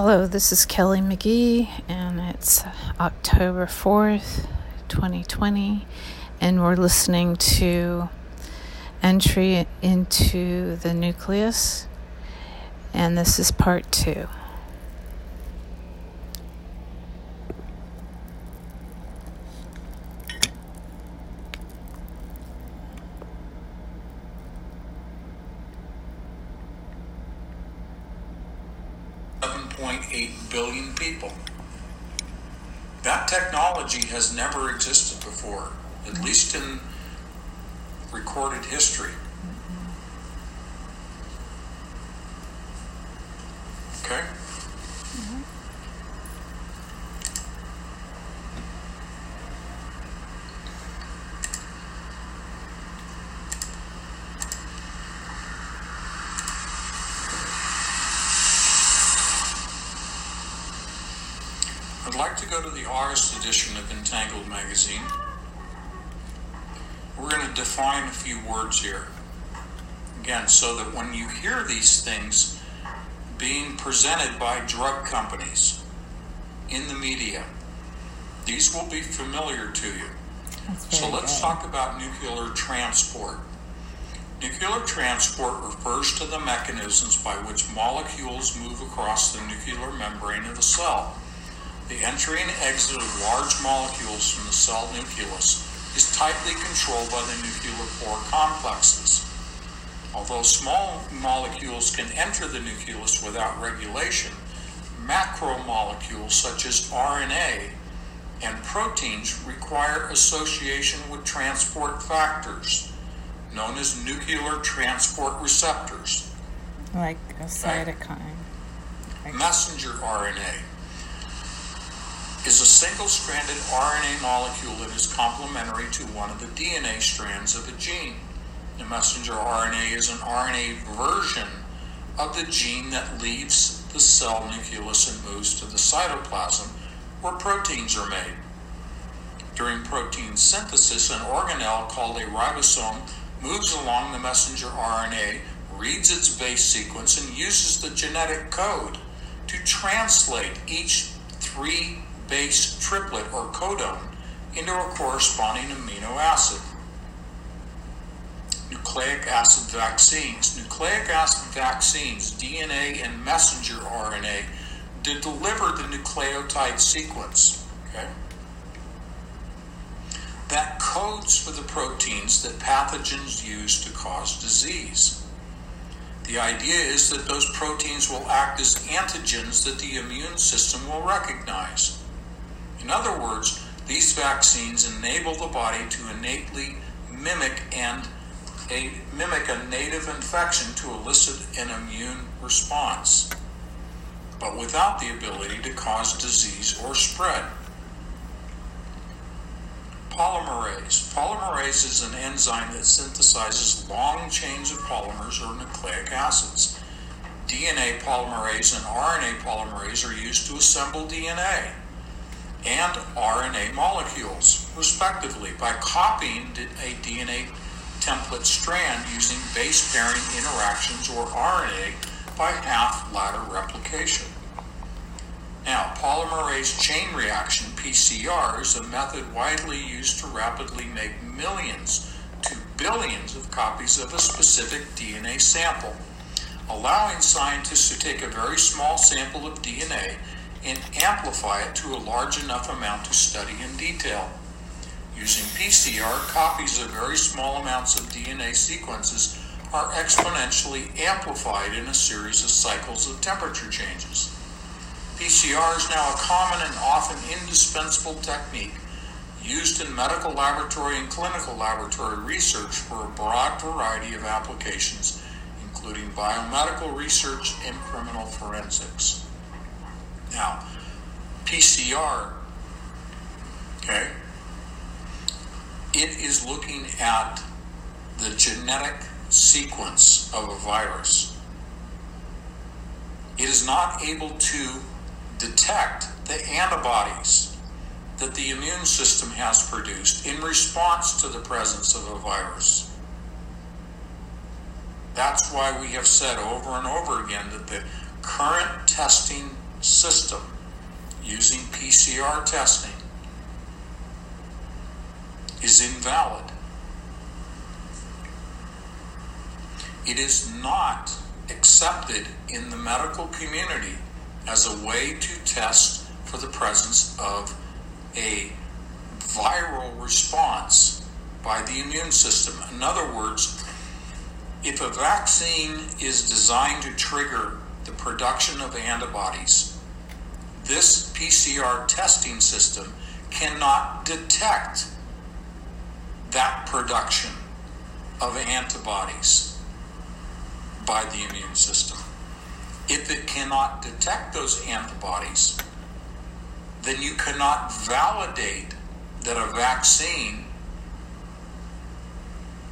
Hello, this is Kelly McGee, and it's October 4th, 2020, and we're listening to Entry into the Nucleus, and this is part 2. Has never existed before, at least in recorded history. Okay? To the August edition of Entangled Magazine. We're going to define a few words here. Again, so that when you hear these things being presented by drug companies in the media, these will be familiar to you. So let's talk about nuclear transport. Nuclear transport refers to the mechanisms by which molecules move across the nuclear membrane of the cell. The entry and exit of large molecules from the cell nucleus is tightly controlled by the nuclear pore complexes. Although small molecules can enter the nucleus without regulation, macromolecules such as RNA and proteins require association with transport factors, known as nuclear transport receptors. Like a cytokine. Messenger RNA is a single-stranded RNA molecule that is complementary to one of the DNA strands of a gene. The messenger RNA is an RNA version of the gene that leaves the cell nucleus and moves to the cytoplasm, where proteins are made. During protein synthesis, an organelle called a ribosome moves along the messenger RNA, reads its base sequence, and uses the genetic code to translate each three base triplet or codon into a corresponding amino acid. Nucleic acid vaccines. Nucleic acid vaccines, DNA and messenger RNA, to deliver the nucleotide sequence, okay, that codes for the proteins that pathogens use to cause disease. The idea is that those proteins will act as antigens that the immune system will recognize. In other words, these vaccines enable the body to innately mimic a native infection to elicit an immune response, but without the ability to cause disease or spread. Polymerase. Polymerase is an enzyme that synthesizes long chains of polymers or nucleic acids. DNA polymerase and RNA polymerase are used to assemble DNA and RNA molecules, respectively, by copying a DNA template strand using base pairing interactions or RNA by half-ladder replication. Now, polymerase chain reaction, PCR, is a method widely used to rapidly make millions to billions of copies of a specific DNA sample, allowing scientists to take a very small sample of DNA and amplify it to a large enough amount to study in detail. Using PCR, copies of very small amounts of DNA sequences are exponentially amplified in a series of cycles of temperature changes. PCR is now a common and often indispensable technique used in medical laboratory and clinical laboratory research for a broad variety of applications, including biomedical research and criminal forensics. Now, PCR, okay, it is looking at the genetic sequence of a virus. It is not able to detect the antibodies that the immune system has produced in response to the presence of a virus. That's why we have said over and over again that the current testing system using PCR testing is invalid. It is not accepted in the medical community as a way to test for the presence of a viral response by the immune system. In other words, if a vaccine is designed to trigger the production of antibodies, this PCR testing system cannot detect that production of antibodies by the immune system. If it cannot detect those antibodies, then you cannot validate that a vaccine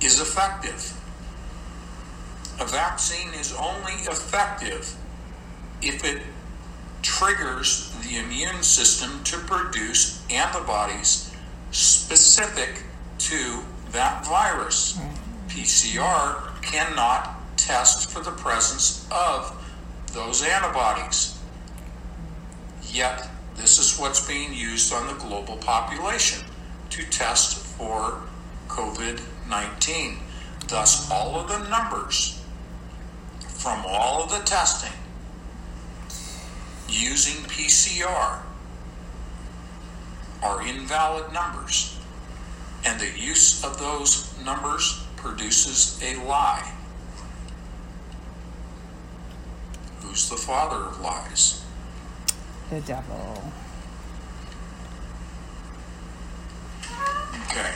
is effective. A vaccine is only effective if it triggers the immune system to produce antibodies specific to that virus. PCR cannot test for the presence of those antibodies. Yet, this is what's being used on the global population to test for COVID-19. Thus, all of the numbers from all of the testing using PCR are invalid numbers, and the use of those numbers produces a lie. Who's the father of lies? The devil. Okay.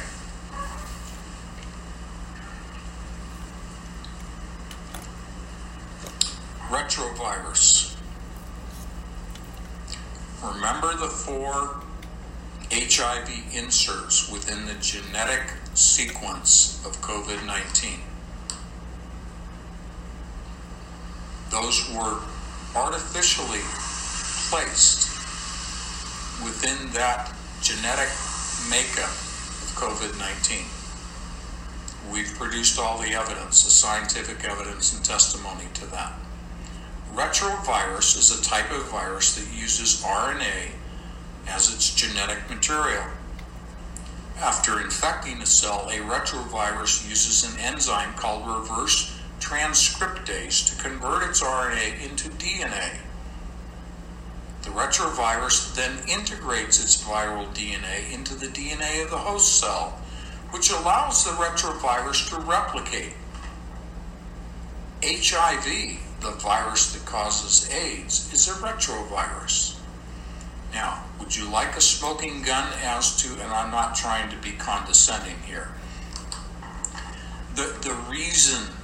Retrovirus. Remember the 4 HIV inserts within the genetic sequence of COVID-19. Those were artificially placed within that genetic makeup of COVID-19. We've produced all the evidence, the scientific evidence and testimony to that. Retrovirus is a type of virus that uses RNA as its genetic material. After infecting a cell, a retrovirus uses an enzyme called reverse transcriptase to convert its RNA into DNA. The retrovirus then integrates its viral DNA into the DNA of the host cell, which allows the retrovirus to replicate. HIV, the virus that causes AIDS, is a retrovirus. Now, would you like a smoking gun as to, and I'm not trying to be condescending here, the reason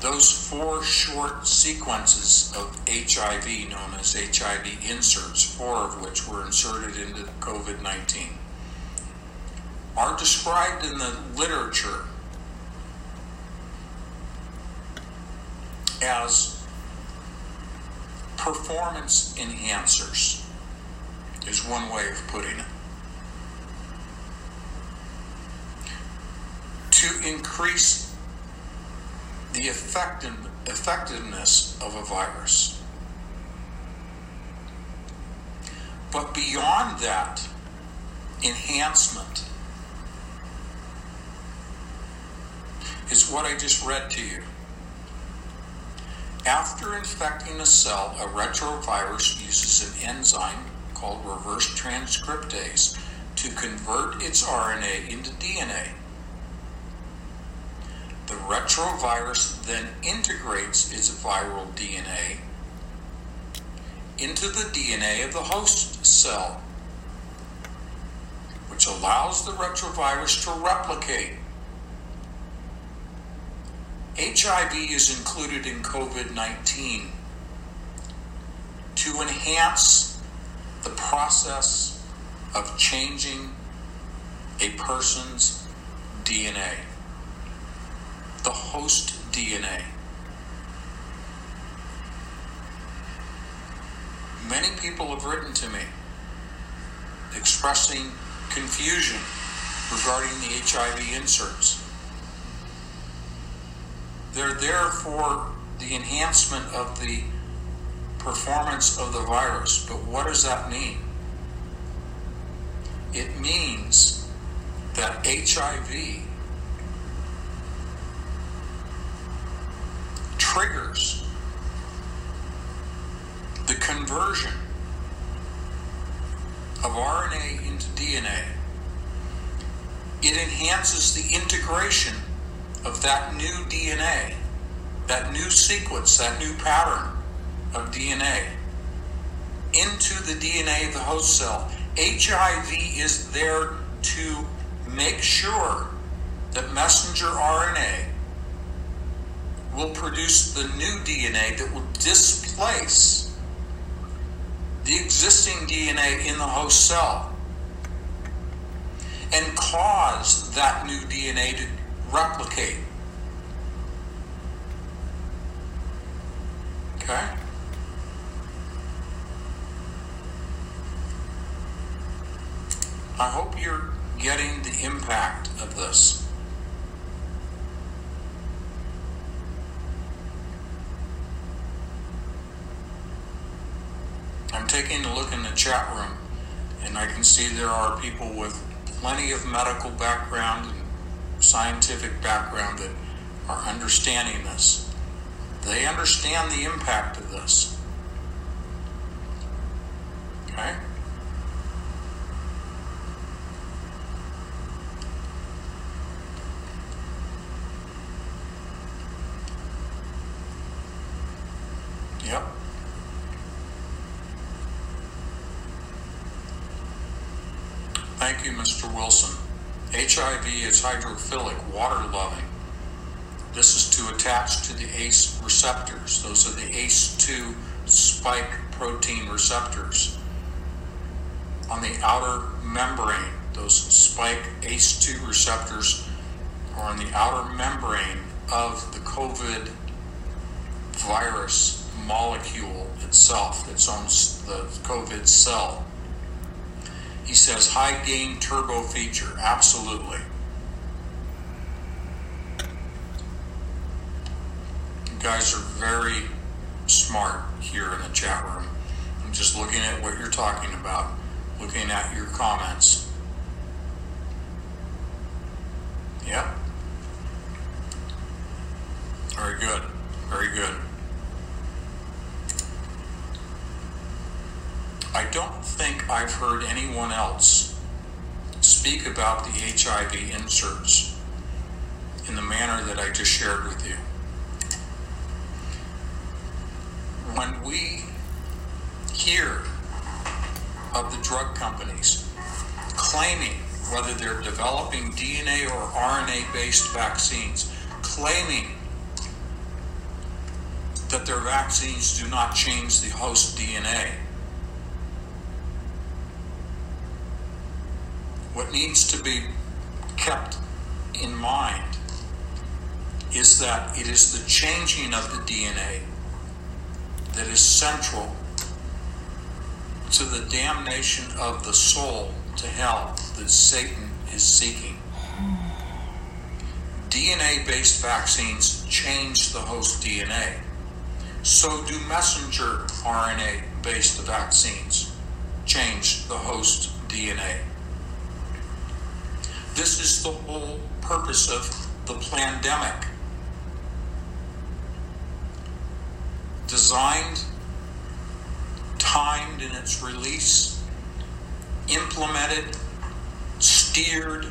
those 4 short sequences of HIV, known as HIV inserts, 4 of which were inserted into COVID-19, are described in the literature as performance enhancers, is one way of putting it. To increase the effectiveness of a virus. But beyond that enhancement is what I just read to you. After infecting a cell, a retrovirus uses an enzyme called reverse transcriptase to convert its RNA into DNA. The retrovirus then integrates its viral DNA into the DNA of the host cell, which allows the retrovirus to replicate. HIV is included in COVID-19 to enhance the process of changing a person's DNA. The host DNA. Many people have written to me expressing confusion regarding the HIV inserts. They're there for the enhancement of the performance of the virus. But what does that mean? It means that HIV triggers the conversion of RNA into DNA. It enhances the integration of that new DNA, that new sequence, that new pattern of DNA into the DNA of the host cell. HIV is there to make sure that messenger RNA will produce the new DNA that will displace the existing DNA in the host cell and cause that new DNA to replicate. Okay? I hope you're getting the impact of this. I'm taking a look in the chat room, and I can see there are people with plenty of medical background and scientific background that are understanding this. They understand the impact of this. Okay? Yep. Thank you, Mr. Wilson. HIV is hydrophilic, water-loving. This is to attach to the ACE receptors. Those are the ACE2 spike protein receptors on the outer membrane. Those spike ACE2 receptors are on the outer membrane of the COVID virus molecule itself, its own, the COVID cell. He says high gain turbo feature, absolutely. You guys are very smart here in the chat room. I'm just looking at what you're talking about, looking at your comments. Yep. Very good, very good. I don't think I've heard anyone else speak about the HIV inserts in the manner that I just shared with you. When we hear of the drug companies claiming, whether they're developing DNA or RNA-based vaccines, claiming that their vaccines do not change the host DNA, what needs to be kept in mind is that it is the changing of the DNA that is central to the damnation of the soul to hell that Satan is seeking. DNA-based vaccines change the host DNA. So do messenger RNA-based vaccines change the host DNA. This is the whole purpose of the plandemic, designed, timed in its release, implemented, steered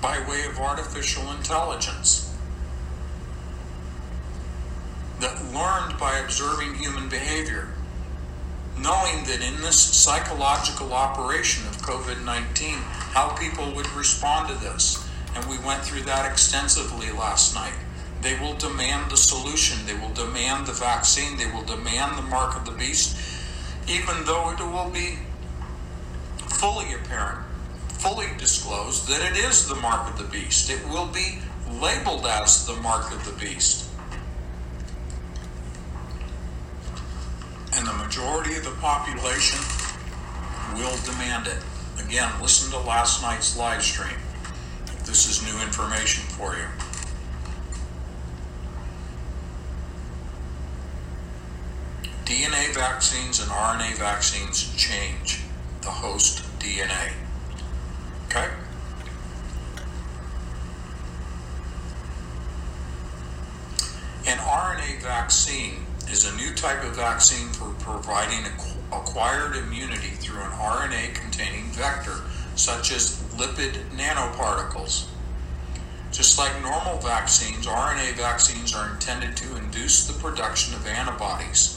by way of artificial intelligence that learned by observing human behavior, knowing that in this psychological operation of COVID-19, how people would respond to this. And we went through that extensively last night. They will demand the solution. They will demand the vaccine. They will demand the mark of the beast, even though it will be fully apparent, fully disclosed that it is the mark of the beast. It will be labeled as the mark of the beast. And the majority of the population will demand it. Again, listen to last night's live stream if this is new information for you. DNA vaccines and RNA vaccines change the host DNA. Okay? An RNA vaccine is a new type of vaccine for providing acquired immunity through an RNA-containing vector, such as lipid nanoparticles. Just like normal vaccines, RNA vaccines are intended to induce the production of antibodies,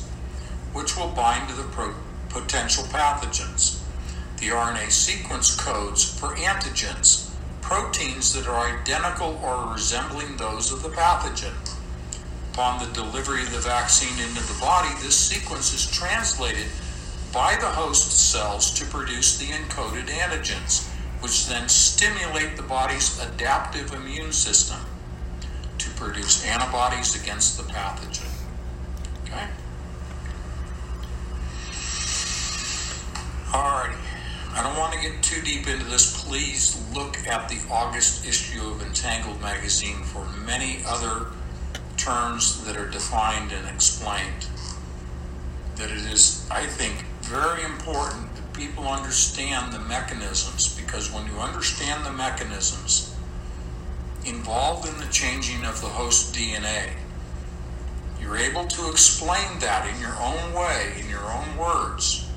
which will bind to the potential pathogens. The RNA sequence codes for antigens, proteins that are identical or resembling those of the pathogen. Upon the delivery of the vaccine into the body, this sequence is translated by the host cells to produce the encoded antigens, which then stimulate the body's adaptive immune system to produce antibodies against the pathogen. Okay? Alrighty. I don't want to get too deep into this. Please look at the August issue of Entangled Magazine for many other terms that are defined and explained. That it is, I think, very important that people understand the mechanisms, because when you understand the mechanisms involved in the changing of the host DNA, you're able to explain that in your own way, in your own words,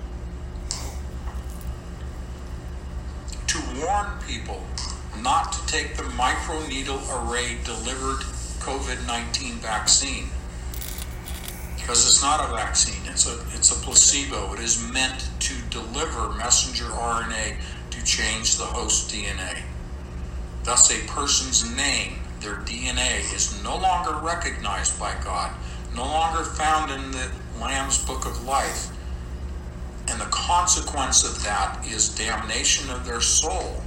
to warn people not to take the microneedle array delivered COVID-19 vaccine, because it's not a vaccine, it's a placebo. It is meant to deliver messenger RNA to change the host DNA. Thus, a person's name, their DNA, is no longer recognized by God, no longer found in the Lamb's Book of Life, and the consequence of that is damnation of their soul.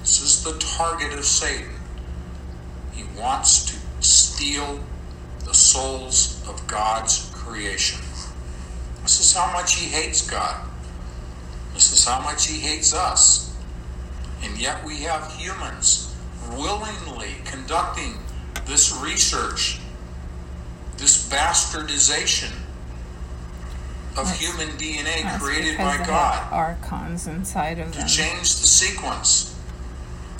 This is the target of Satan. He wants to steal the souls of God's creation. This is how much he hates God. This is how much he hates us. And yet we have humans willingly conducting this research, this bastardization of human DNA created by God. Archons inside of them. To change the sequence.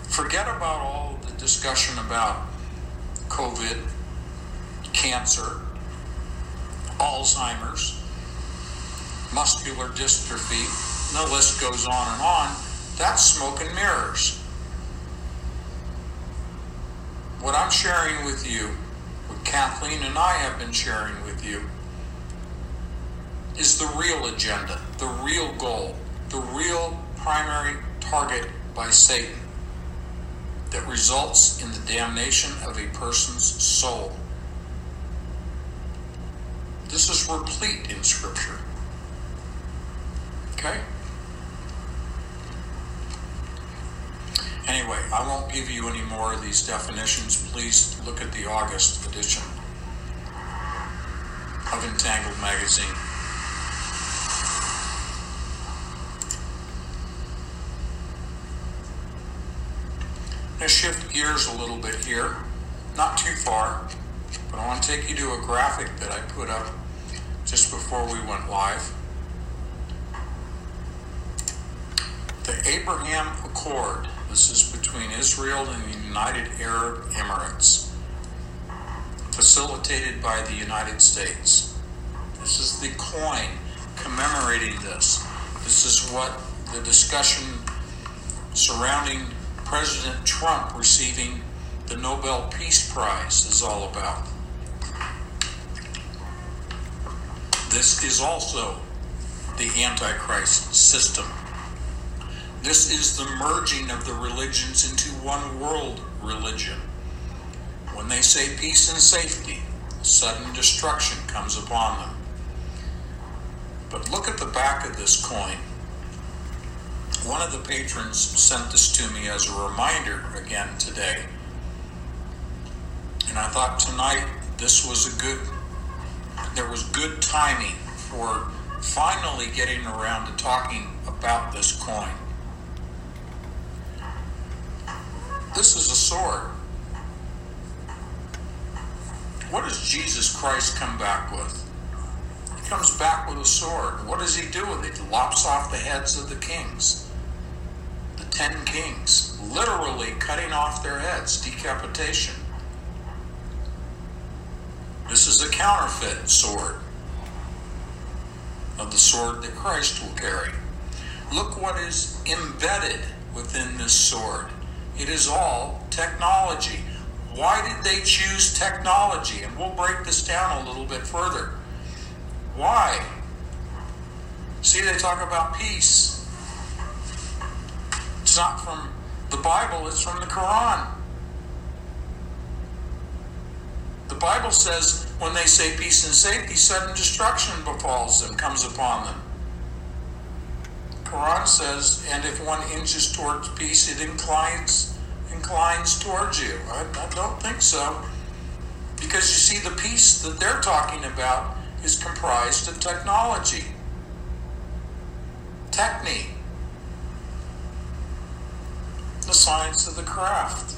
Forget about all the discussion about COVID, cancer, Alzheimer's, muscular dystrophy, and the list goes on and on. That's smoke and mirrors. What I'm sharing with you, what Kathleen and I have been sharing with you, is the real agenda, the real goal, the real primary target by Satan, that results in the damnation of a person's soul. This is replete in Scripture. Okay? Anyway, I won't give you any more of these definitions. Please look at the August edition of Entangled Magazine. To shift gears a little bit here, not too far, but I want to take you to a graphic that I put up just before we went live. The Abraham Accord. This is between Israel and the United Arab Emirates, facilitated by the United States. This is the coin commemorating this. This is what the discussion surrounding President Trump receiving the Nobel Peace Prize is all about. This is also the Antichrist system. This is the merging of the religions into one world religion. When they say peace and safety, sudden destruction comes upon them. But look at the back of this coin. One of the patrons sent this to me as a reminder again today. And I thought tonight this was good timing for finally getting around to talking about this coin. This is a sword. What does Jesus Christ come back with? comes back with a sword. What does he do with it? He lops off the heads of the kings, the 10 kings, literally cutting off their heads, decapitation. This is a counterfeit sword of the sword that Christ will carry. Look what is embedded within this sword. It is all technology. Why did they choose technology? And we'll break this down a little bit further. Why? See, they talk about peace. It's not from the Bible, it's from the Quran. The Bible says when they say peace and safety, sudden destruction befalls them, comes upon them. Quran says, and if one inches towards peace, it inclines towards you. I don't think so. Because you see, the peace that they're talking about is comprised of technology. Techne. The science of the craft.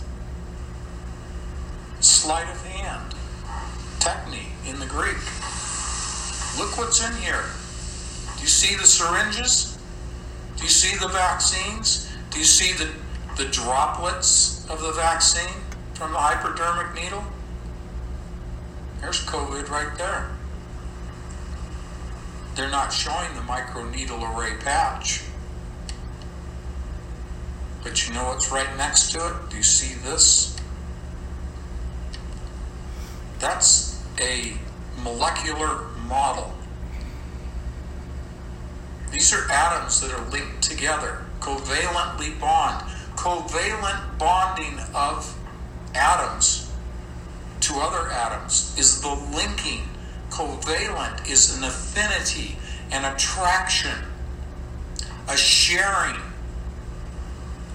Sleight of hand. Techne in the Greek. Look what's in here. Do you see the syringes? Do you see the vaccines? Do you see the droplets of the vaccine from the hypodermic needle? There's COVID right there. They're not showing the microneedle array patch. But you know what's right next to it? Do you see this? That's a molecular model. These are atoms that are linked together, covalently bond. Covalent bonding of atoms to other atoms is the linking. Covalent is an affinity, an attraction, a sharing.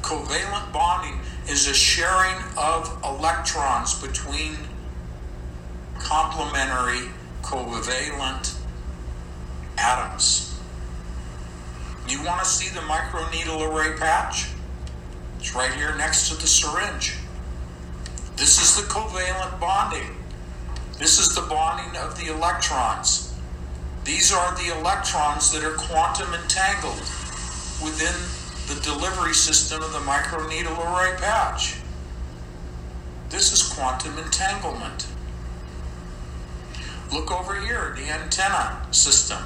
Covalent bonding is a sharing of electrons between complementary covalent atoms. You want to see the microneedle array patch? It's right here next to the syringe. This is the covalent bonding. This is the bonding of the electrons. These are the electrons that are quantum entangled within the delivery system of the microneedle array patch. This is quantum entanglement. Look over here, the antenna system.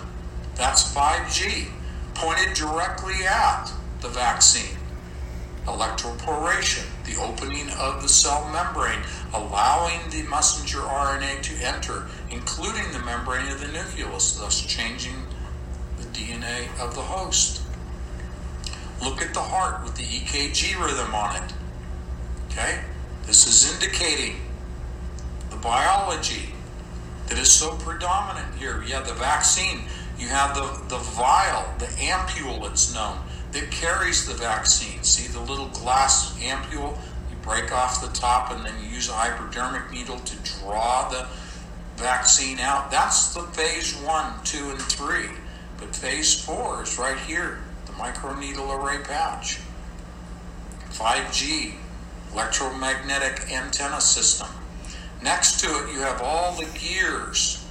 That's 5G, pointed directly at the vaccine. Electroporation, the opening of the cell membrane, allowing the messenger RNA to enter, including the membrane of the nucleus, thus changing the DNA of the host. Look at the heart with the EKG rhythm on it. Okay? This is indicating the biology that is so predominant here. You have the vaccine, you have the vial, the ampule it's known, that carries the vaccine. See the little glass ampule? You break off the top and then you use a hypodermic needle to draw the vaccine out. That's the phase 1, 2, and 3. But phase 4 is right here, the microneedle array patch. 5G, electromagnetic antenna system. Next to it, you have all the gears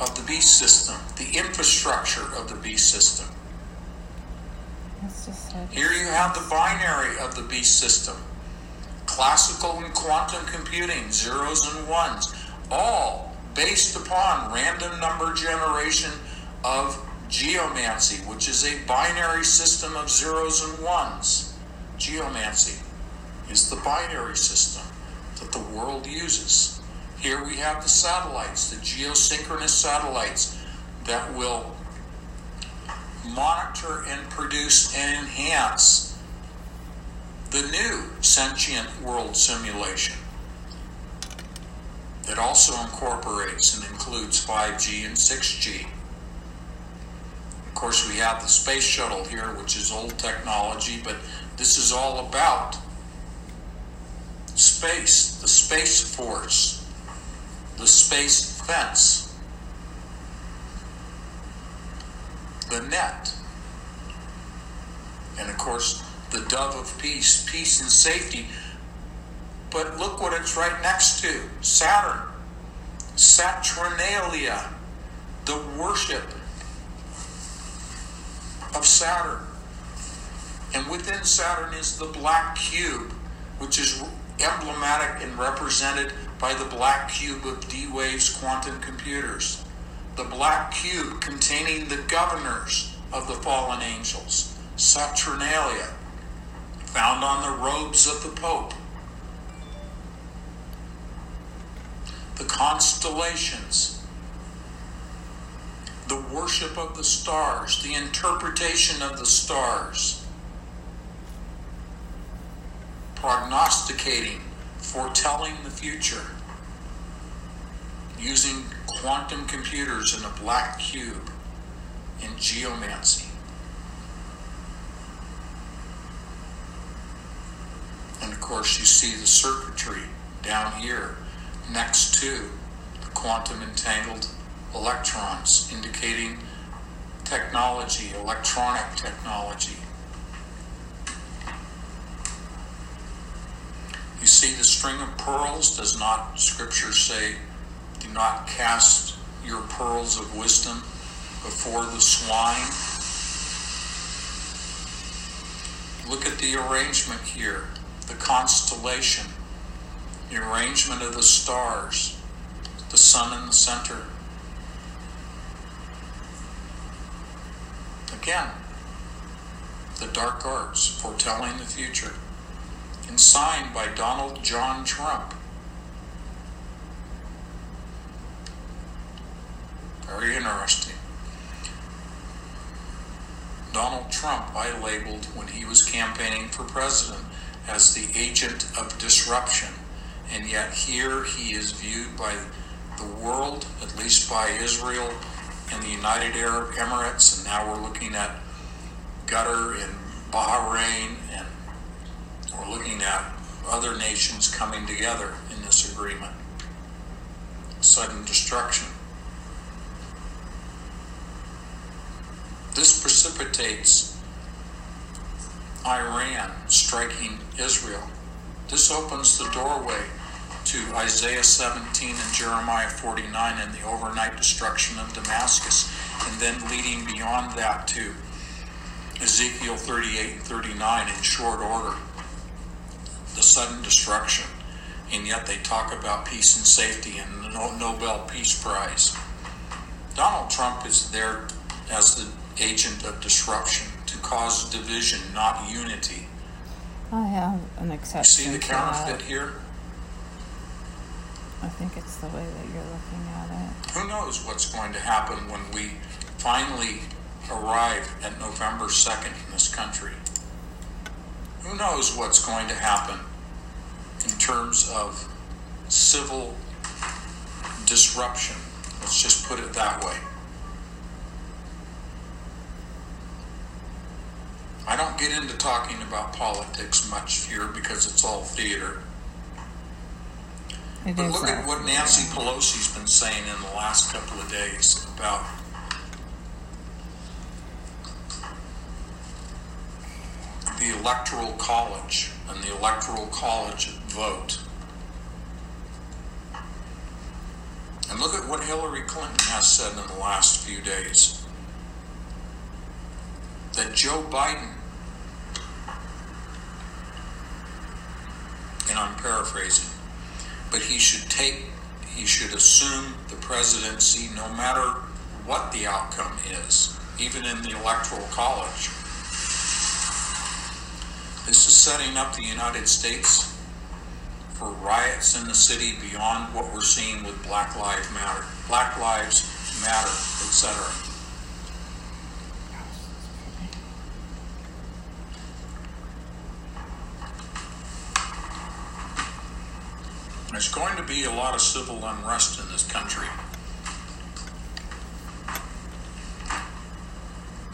of the B system, the infrastructure of the B system. Here you have the binary of the B system. Classical and quantum computing, zeros and ones, all based upon random number generation of geomancy, which is a binary system of zeros and ones. Geomancy is the binary system that the world uses. Here we have the satellites, the geosynchronous satellites that will monitor and produce and enhance the new sentient world simulation that also incorporates and includes 5G and 6G. Of course, we have the space shuttle here, which is old technology, but this is all about space, the space force, the space fence, the net, and of course the dove of peace, peace and safety. But look what it's right next to, Saturn, Saturnalia, the worship of Saturn. And within Saturn is the black cube, which is emblematic and represented by the black cube of D-Wave's quantum computers. The black cube containing the governors of the fallen angels, Saturnalia, found on the robes of the Pope. The constellations, the worship of the stars, the interpretation of the stars, prognosticating, foretelling the future, using quantum computers in a black cube, in geomancy. And of course you see the circuitry down here next to the quantum entangled electrons, indicating technology, electronic technology. You see the string of pearls. Does not scripture say, do not cast your pearls of wisdom before the swine? Look at the arrangement here, the constellation, the arrangement of the stars, the sun in the center. Again, the dark arts foretelling the future, and signed by Donald John Trump. Very interesting. Donald Trump, I labeled when he was campaigning for president as the agent of disruption. And yet here he is viewed by the world, at least by Israel and the United Arab Emirates. And now we're looking at Qatar and Bahrain, and we're looking at other nations coming together in this agreement. Sudden destruction. This precipitates Iran striking Israel. This opens the doorway to Isaiah 17 and Jeremiah 49 and the overnight destruction of Damascus, and then leading beyond that to Ezekiel 38 and 39 in short order, the sudden destruction. And yet they talk about peace and safety and the Nobel Peace Prize. Donald Trump is there as the agent of disruption to cause division, not unity. I have an exception. You see the counterfeit here? I think it's the way that you're looking at it. Who knows what's going to happen when we finally arrive at November 2nd in this country? Who knows what's going to happen in terms of civil disruption? Let's just put it that way. I don't get into talking about politics much here because it's all theater. But look at what Nancy Pelosi's been saying in the last couple of days about the Electoral College and the Electoral College vote. And look at what Hillary Clinton has said in the last few days. That Joe Biden, and I'm paraphrasing, but he should assume the presidency no matter what the outcome is, even in the Electoral College. This is setting up the United States for riots in the city beyond what we're seeing with Black Lives Matter, etc. There's going to be a lot of civil unrest in this country.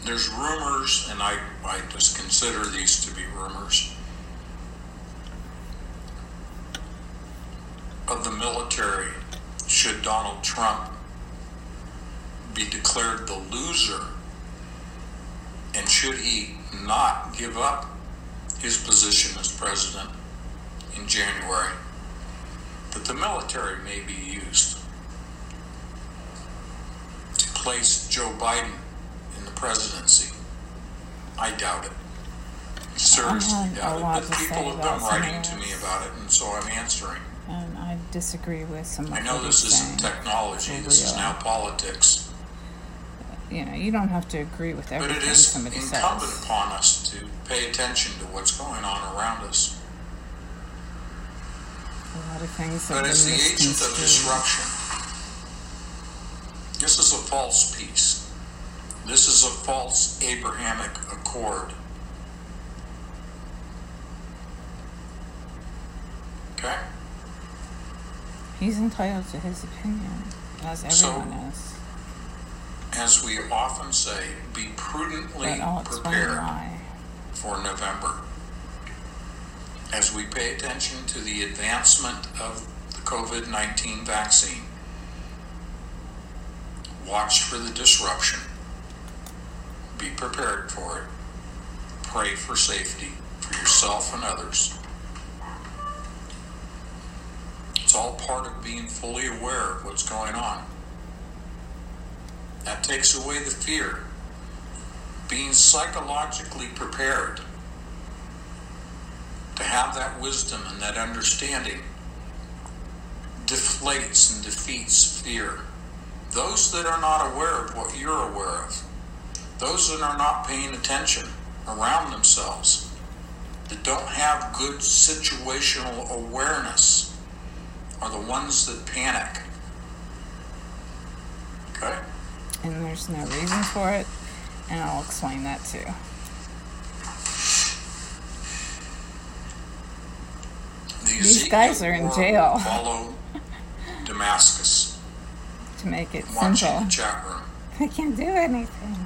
There's rumors, and I just consider these to be rumors, of the military, should Donald Trump be declared the loser, and should he not give up his position as president in January, that the military may be used to replace Joe Biden in the presidency? I doubt it. Seriously doubt it. But people have been writing to me about it, and so I'm answering. And I disagree with some of the things. I know this isn't technology. This is now politics. You know, you don't have to agree with everything somebody says. But it is incumbent upon us to pay attention to what's going on around us. A lot of things that is the agent of disruption. This is a false peace. This is a false Abrahamic Accord. Okay? He's entitled to his opinion, as everyone is. As we often say, be prudently prepared for November. As we pay attention to the advancement of the COVID-19 vaccine, watch for the disruption. Be prepared for it. Pray for safety for yourself and others. It's all part of being fully aware of what's going on. That takes away the fear. Being psychologically prepared to have that wisdom and that understanding deflates and defeats fear. Those that are not aware of what you're aware of, those that are not paying attention around themselves, that don't have good situational awareness, are the ones that panic. Okay? And there's no reason for it, and I'll explain that too. These guys are in jail. Follow Damascus to make it simple. The chat room. They can't do anything.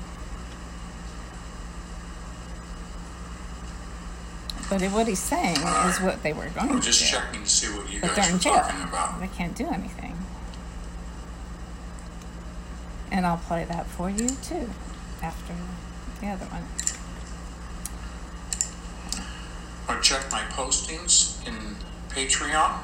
But what he's saying is what they were going to do. I'm just checking to see what you guys are talking about. They can't do anything. And I'll play that for you, too, after the other one. Or check my postings in Patreon.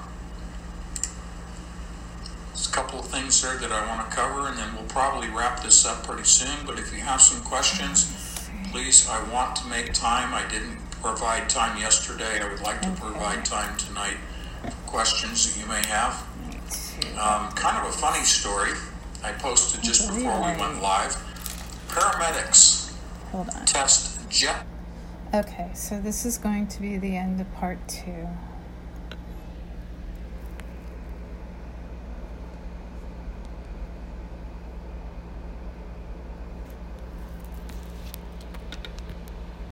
There's a couple of things there that I want to cover, and then we'll probably wrap this up pretty soon. But if you have some questions, please, I want to make time. I didn't provide time yesterday. I would like to provide time tonight for questions that you may have. Kind of a funny story. I posted just before we went live. Paramedics test jet. Okay, so this is going to be the end of part 2.